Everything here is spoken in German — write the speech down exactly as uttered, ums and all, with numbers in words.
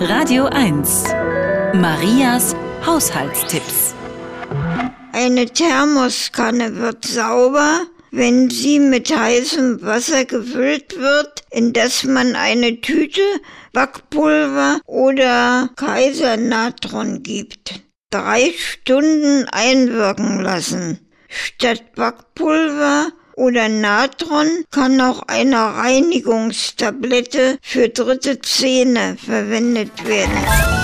Radio eins. Marias Haushaltstipps. Eine Thermoskanne wird sauber, wenn sie mit heißem Wasser gefüllt wird, in das man eine Tüte Backpulver oder Kaisernatron gibt. Drei Stunden einwirken lassen. Statt Backpulver oder Natron kann auch eine Reinigungstablette für dritte Zähne verwendet werden.